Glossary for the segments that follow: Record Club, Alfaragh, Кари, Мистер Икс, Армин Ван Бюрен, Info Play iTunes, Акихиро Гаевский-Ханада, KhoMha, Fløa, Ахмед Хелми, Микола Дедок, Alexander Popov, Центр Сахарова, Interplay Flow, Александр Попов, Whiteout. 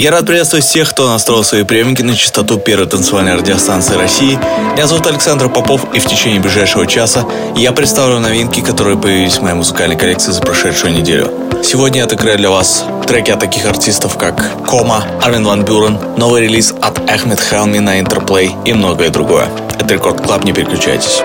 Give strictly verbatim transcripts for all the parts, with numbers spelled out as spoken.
Я рад приветствовать всех, кто настроил свои приемники на частоту первой танцевальной радиостанции России. Меня зовут Александр Попов, и в течение ближайшего часа я представлю новинки, которые появились в моей музыкальной коллекции за прошедшую неделю. Сегодня я отыграю для вас треки от таких артистов, как Кома, Армин Ван Бюрен, новый релиз от Ахмед Хелми на Interplay и многое другое. Это Record Club, не переключайтесь.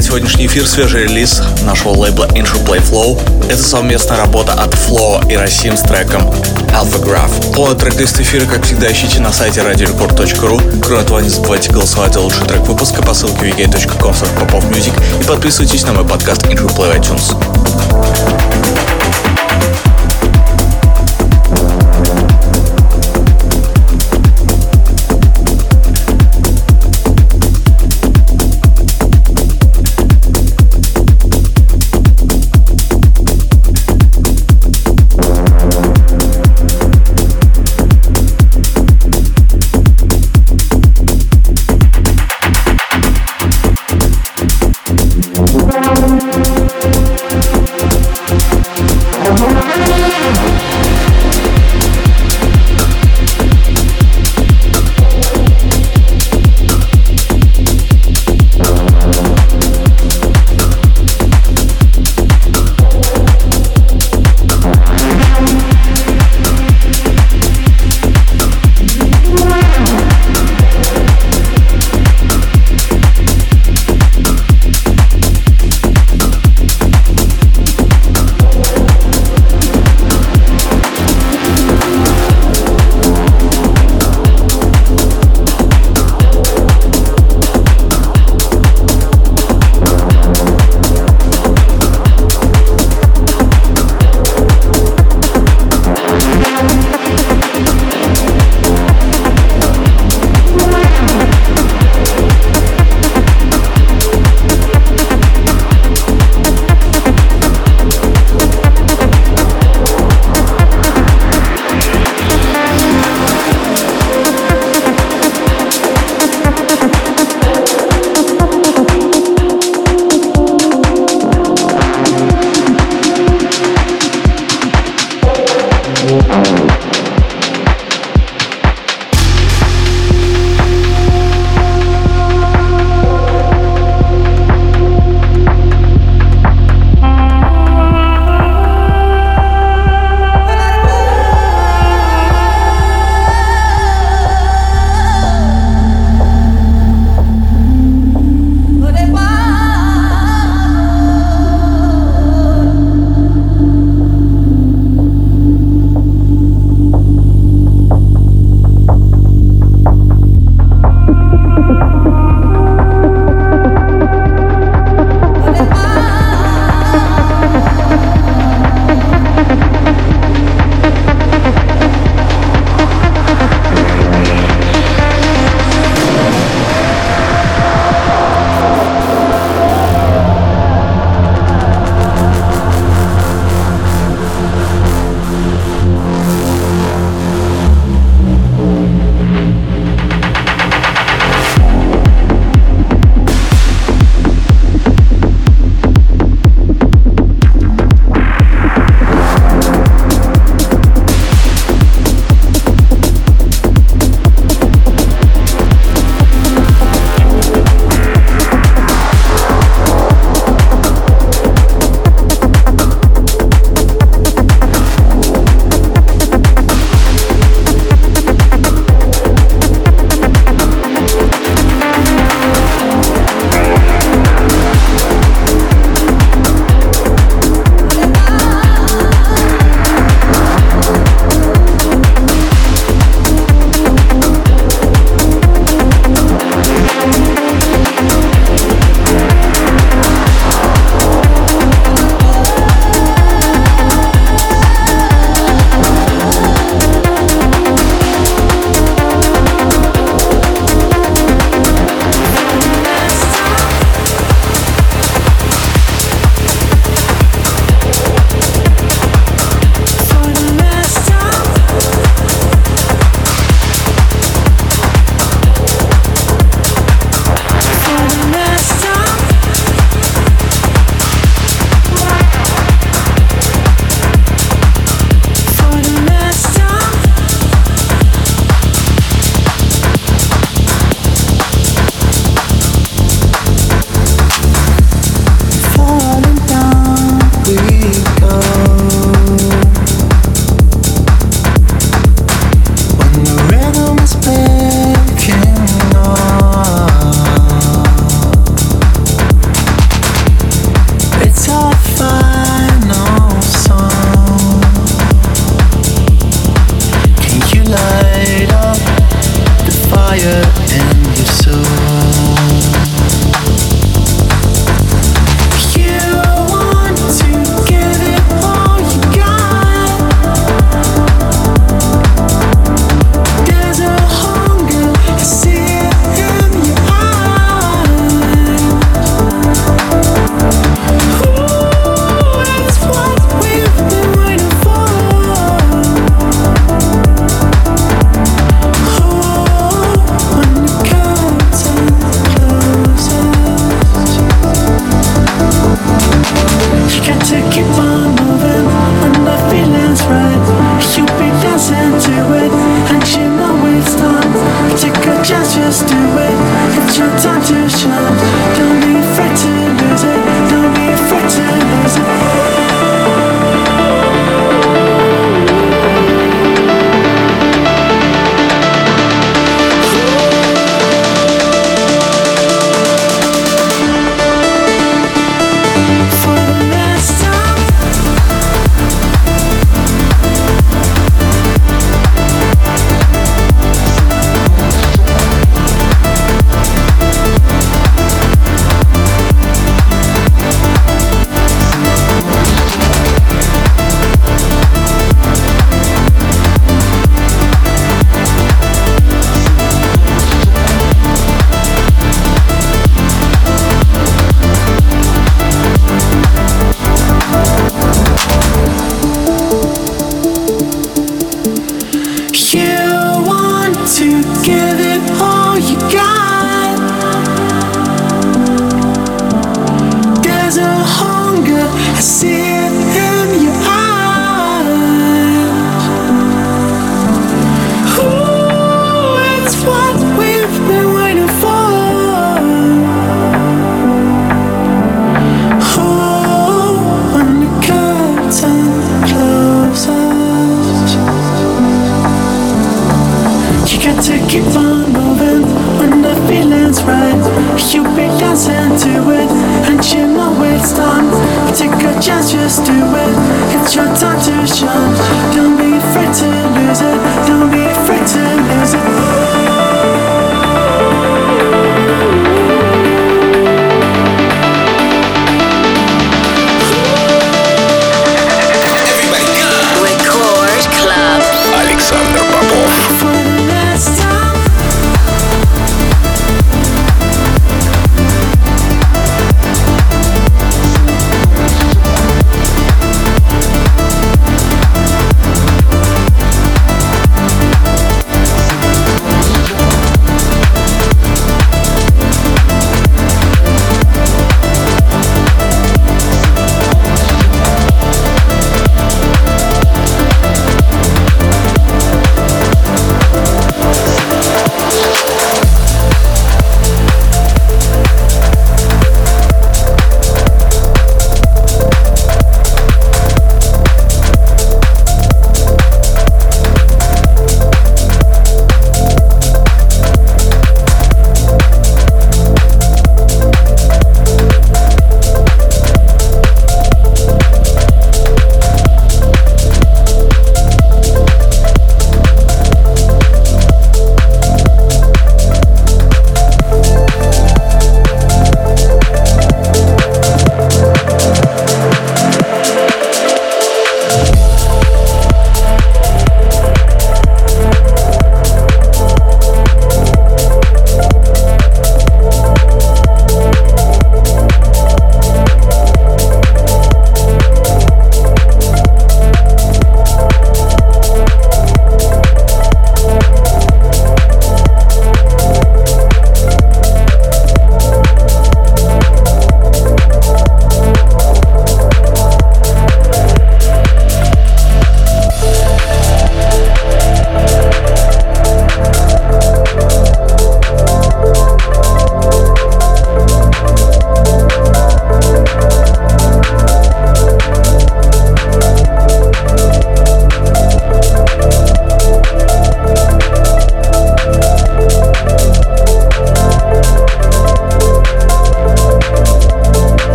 Сегодняшний эфир — свежий релиз нашего лейбла Interplay Flow. Это совместная работа от Fløa и радио рекорд точка ру с треком Alfaragh. Полный трек-лист эфира, как всегда, ищите на сайте радио рекорд точка ру. Кроме того, не забывайте голосовать за лучший трек выпуска по ссылке ви ка точка ком слэш попов мьюзик и подписывайтесь на мой подкаст Info Play iTunes.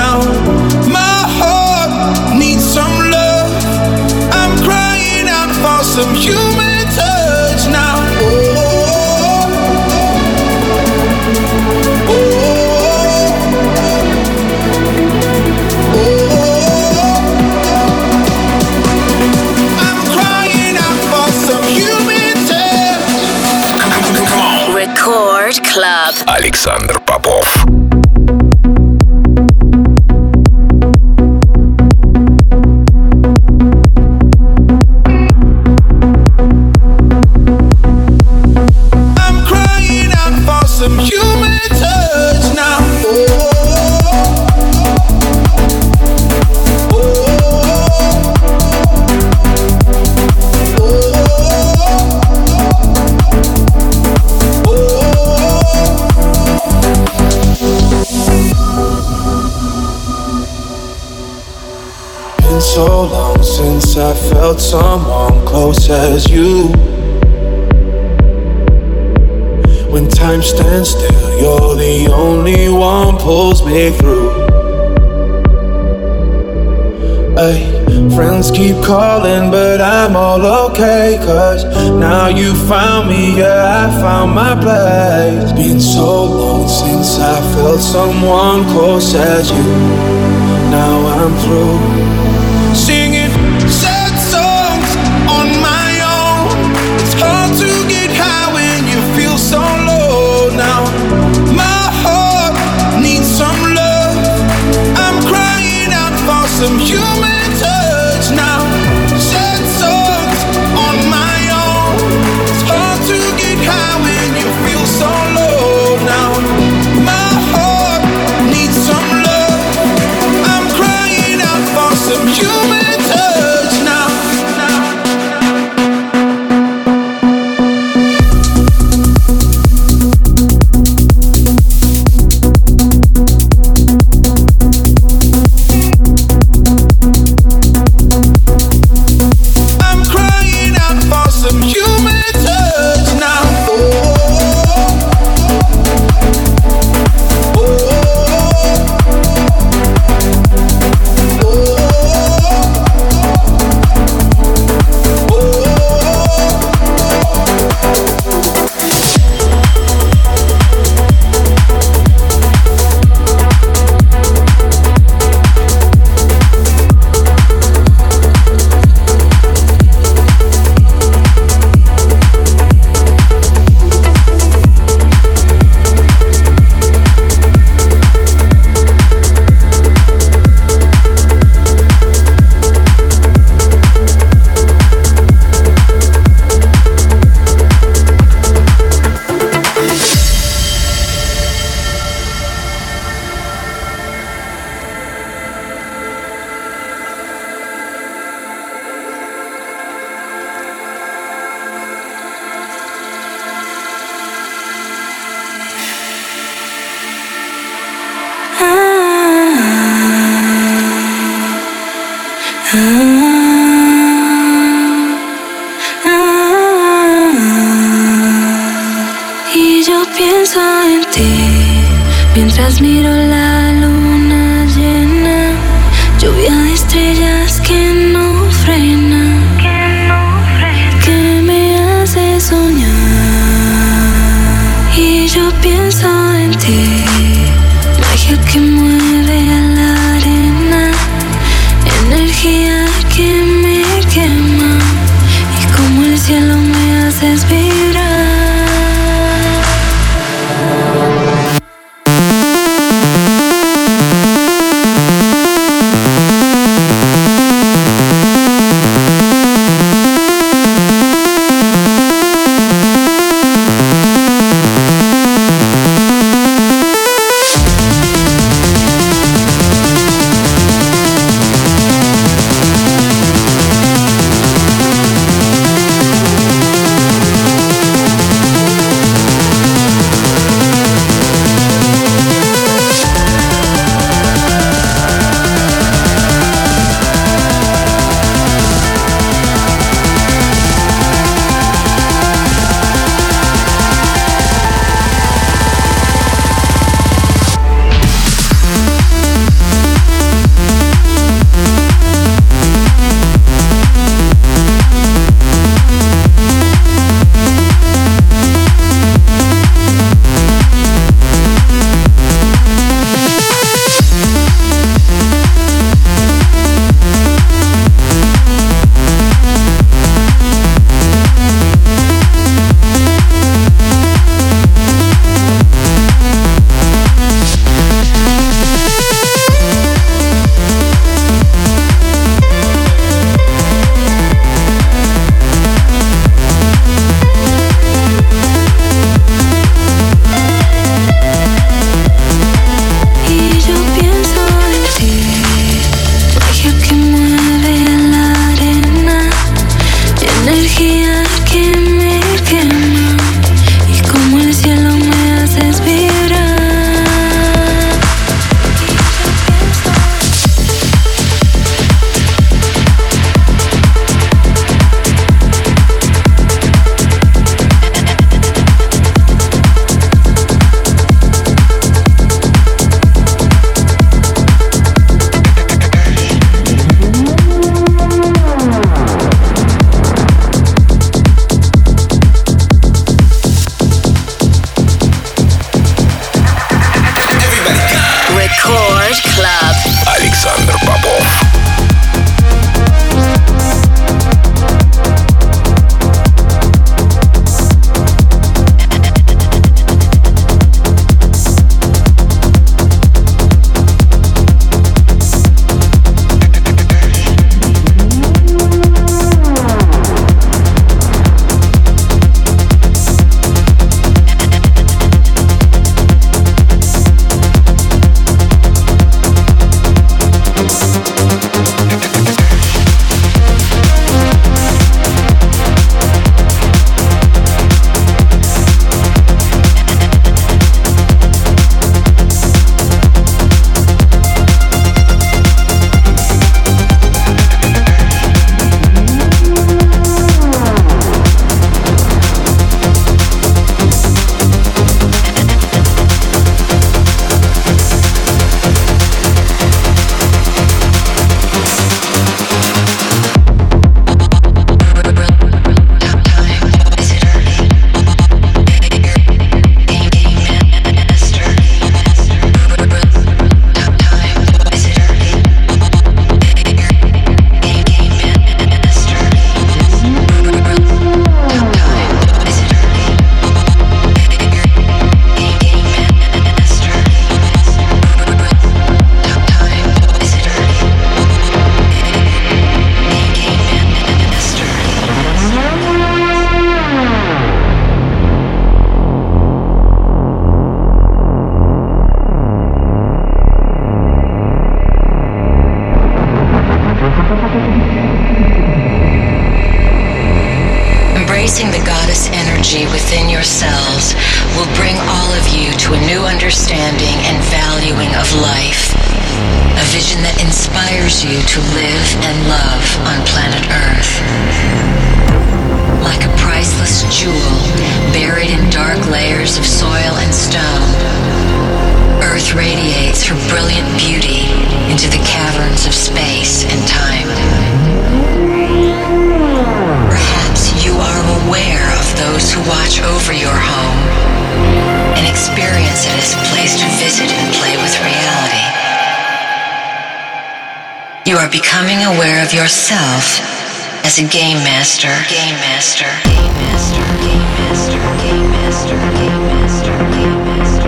Now some human touch now. Oh, oh, oh, oh. I'm crying out for some human touch. Come, come, come, come on. Record Club. Alexander Popov. So long since I felt someone close as you. When time stands still, you're the only one pulls me through. Ay, friends keep calling, but I'm all okay, cause now you found me, yeah, I found my place. Been so long since I felt someone close as you. Now I'm through. Singing sad songs on my own. It's hard to get high when you feel so low now. My heart needs some love. I'm crying out for some human touch now. Sad songs on my own. It's hard to get high when you feel so low now. My heart needs some love. I'm crying out for some human. understanding and valuing of life, a vision that inspires you to live and love on planet Earth. Like a priceless jewel buried in dark layers of soil and stone, Earth radiates her brilliant beauty into the caverns of space and time. Perhaps you are aware of those who watch over your home, an experience that is a place to visit and play with reality. You are becoming aware of yourself as a game master. Game master. Game master. Game master. Game master. Game master. Game master. Game Close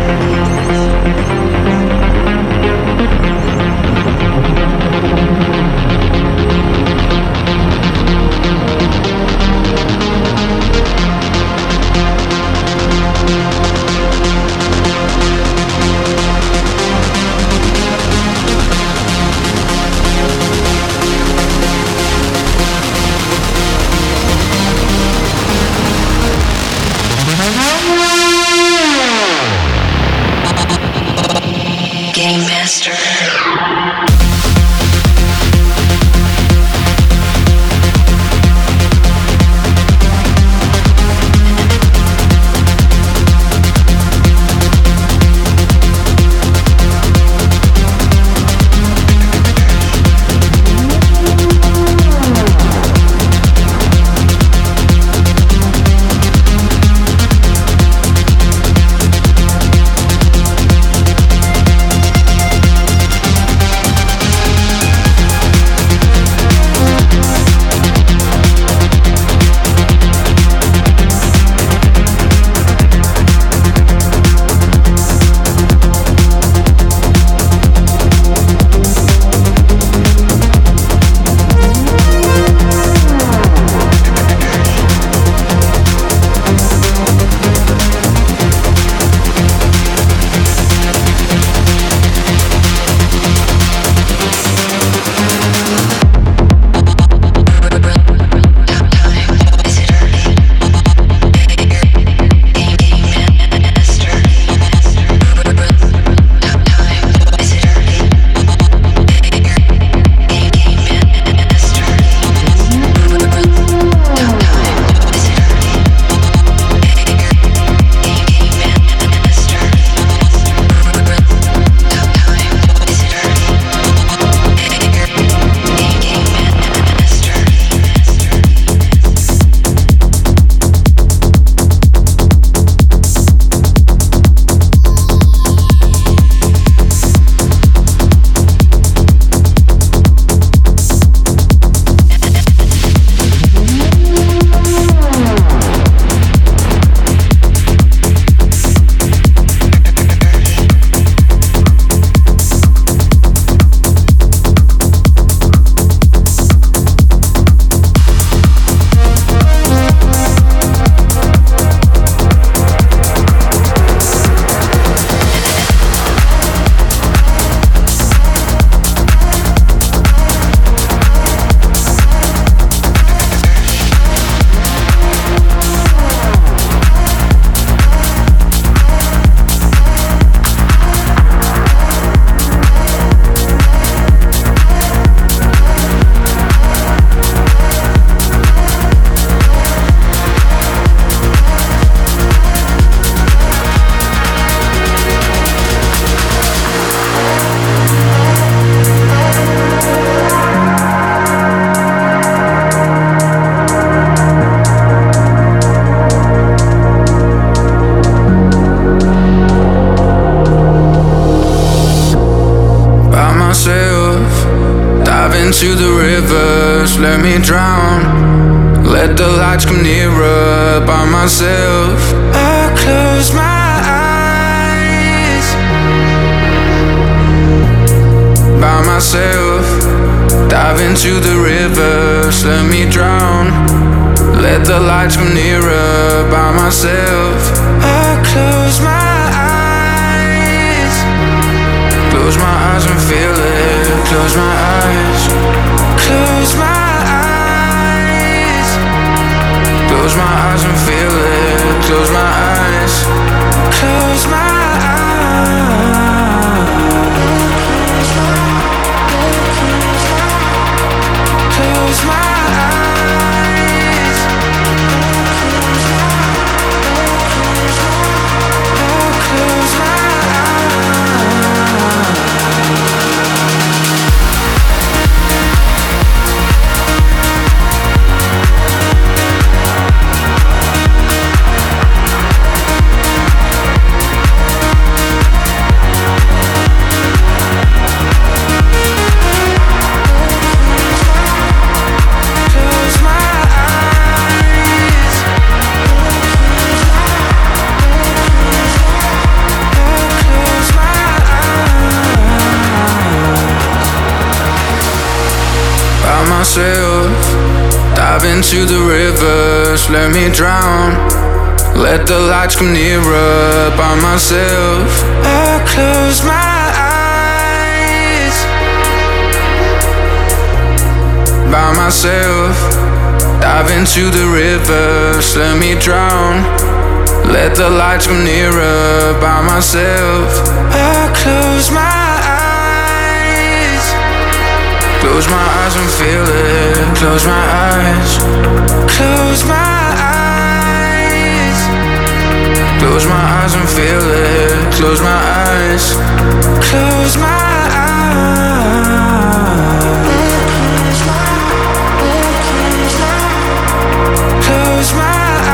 my eyes, close my eyes. Dive into the rivers, let me drown. Let the lights come nearer by myself. I close my eyes by myself. Dive into the rivers, let me drown. Let the lights come nearer by myself. I close my Close my eyes and feel it. Close my eyes. Close my eyes. Close my eyes and feel it. Close my eyes. Close my eyes. Close my eyes. Club.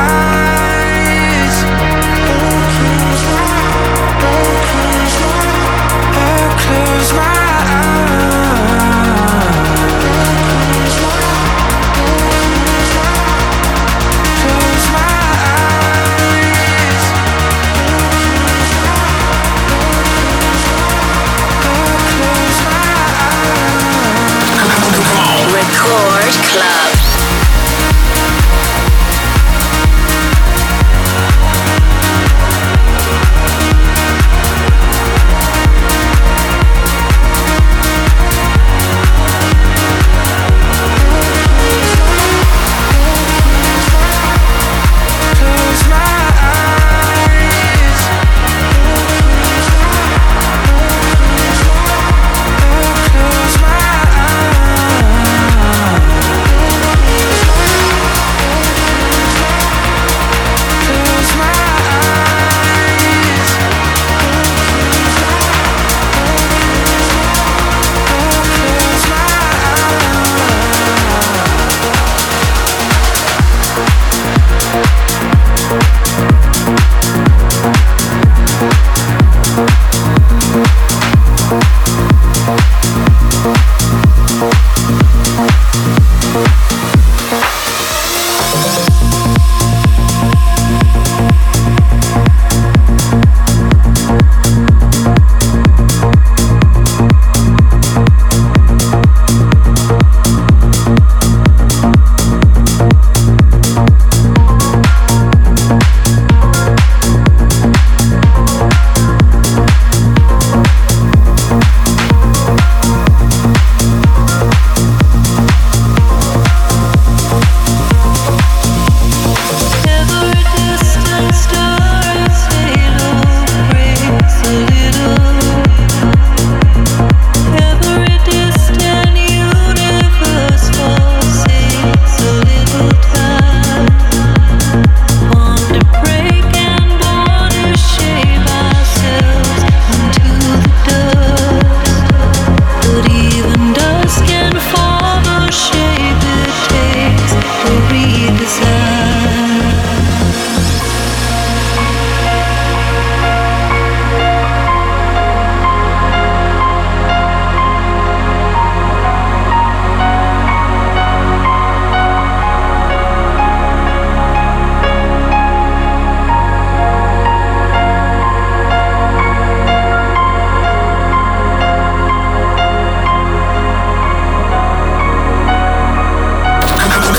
This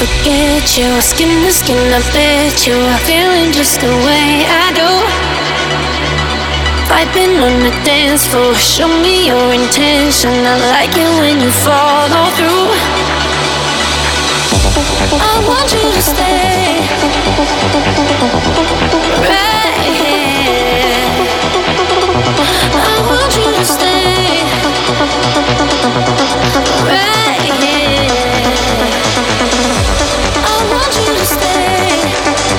forget you. Skin to skin, I bet you are feeling just the way I do. Vibing on the dance floor, show me your intention. I like it when you follow through. I want you to stay right here. I want you to stay right here. I want you to stay right here.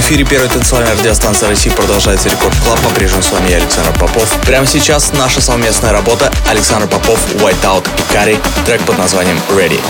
В эфире первой танцевальной радиостанции России продолжается Record Club. По-прежнему с вами я, Александр Попов. Прямо сейчас наша совместная работа Александр Попов, Whiteout и Кари. Трек под названием Ready.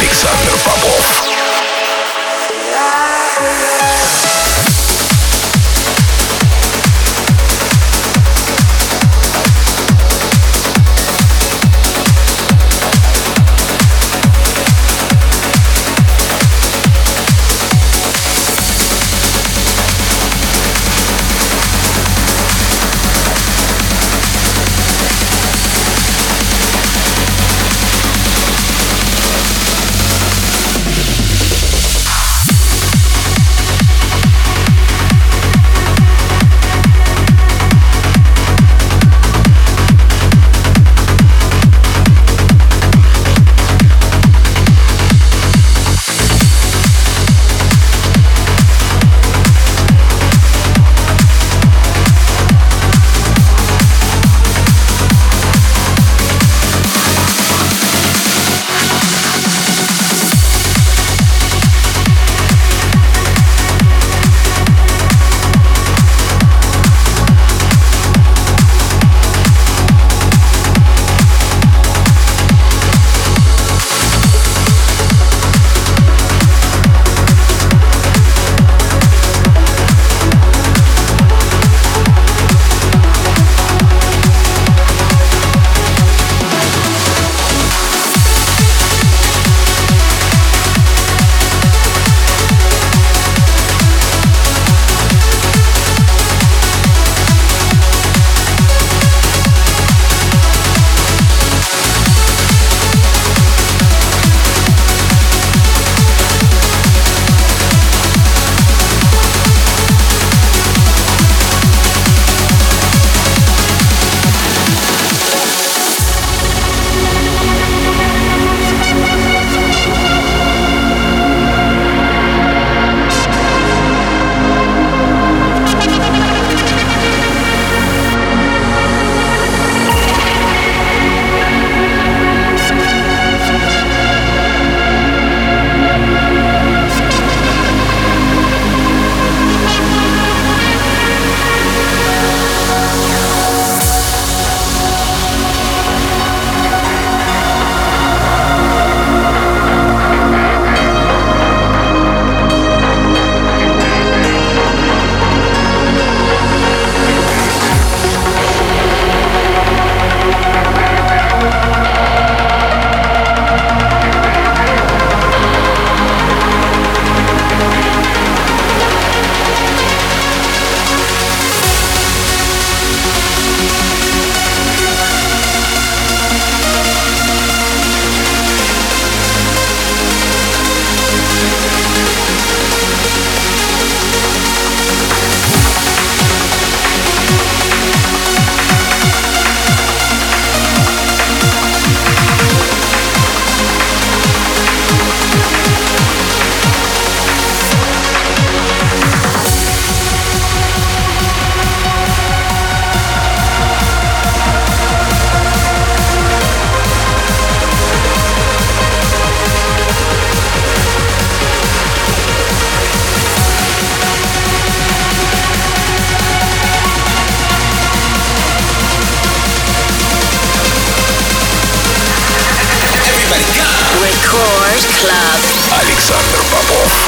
Александр Попов. Record Club. Александр Попов.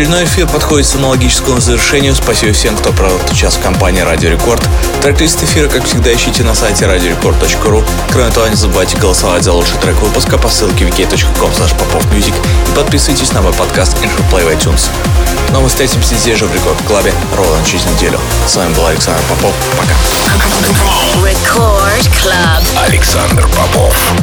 Очередной эфир подходит с аналогическому завершению. Спасибо всем, кто провел этот час в компании Радио Рекорд. Трек-лист эфира, как всегда, ищите на сайте радио рекорд точка ру. Кроме того, не забывайте голосовать за лучший трек выпуска по ссылке ви ка точка ком слэш попов мьюзик и подписывайтесь на мой подкаст Info Play iTunes. Но мы встретимся здесь же в Record Club ровно через неделю. С вами был Александр Попов. Пока. Record Club. Александр Попов.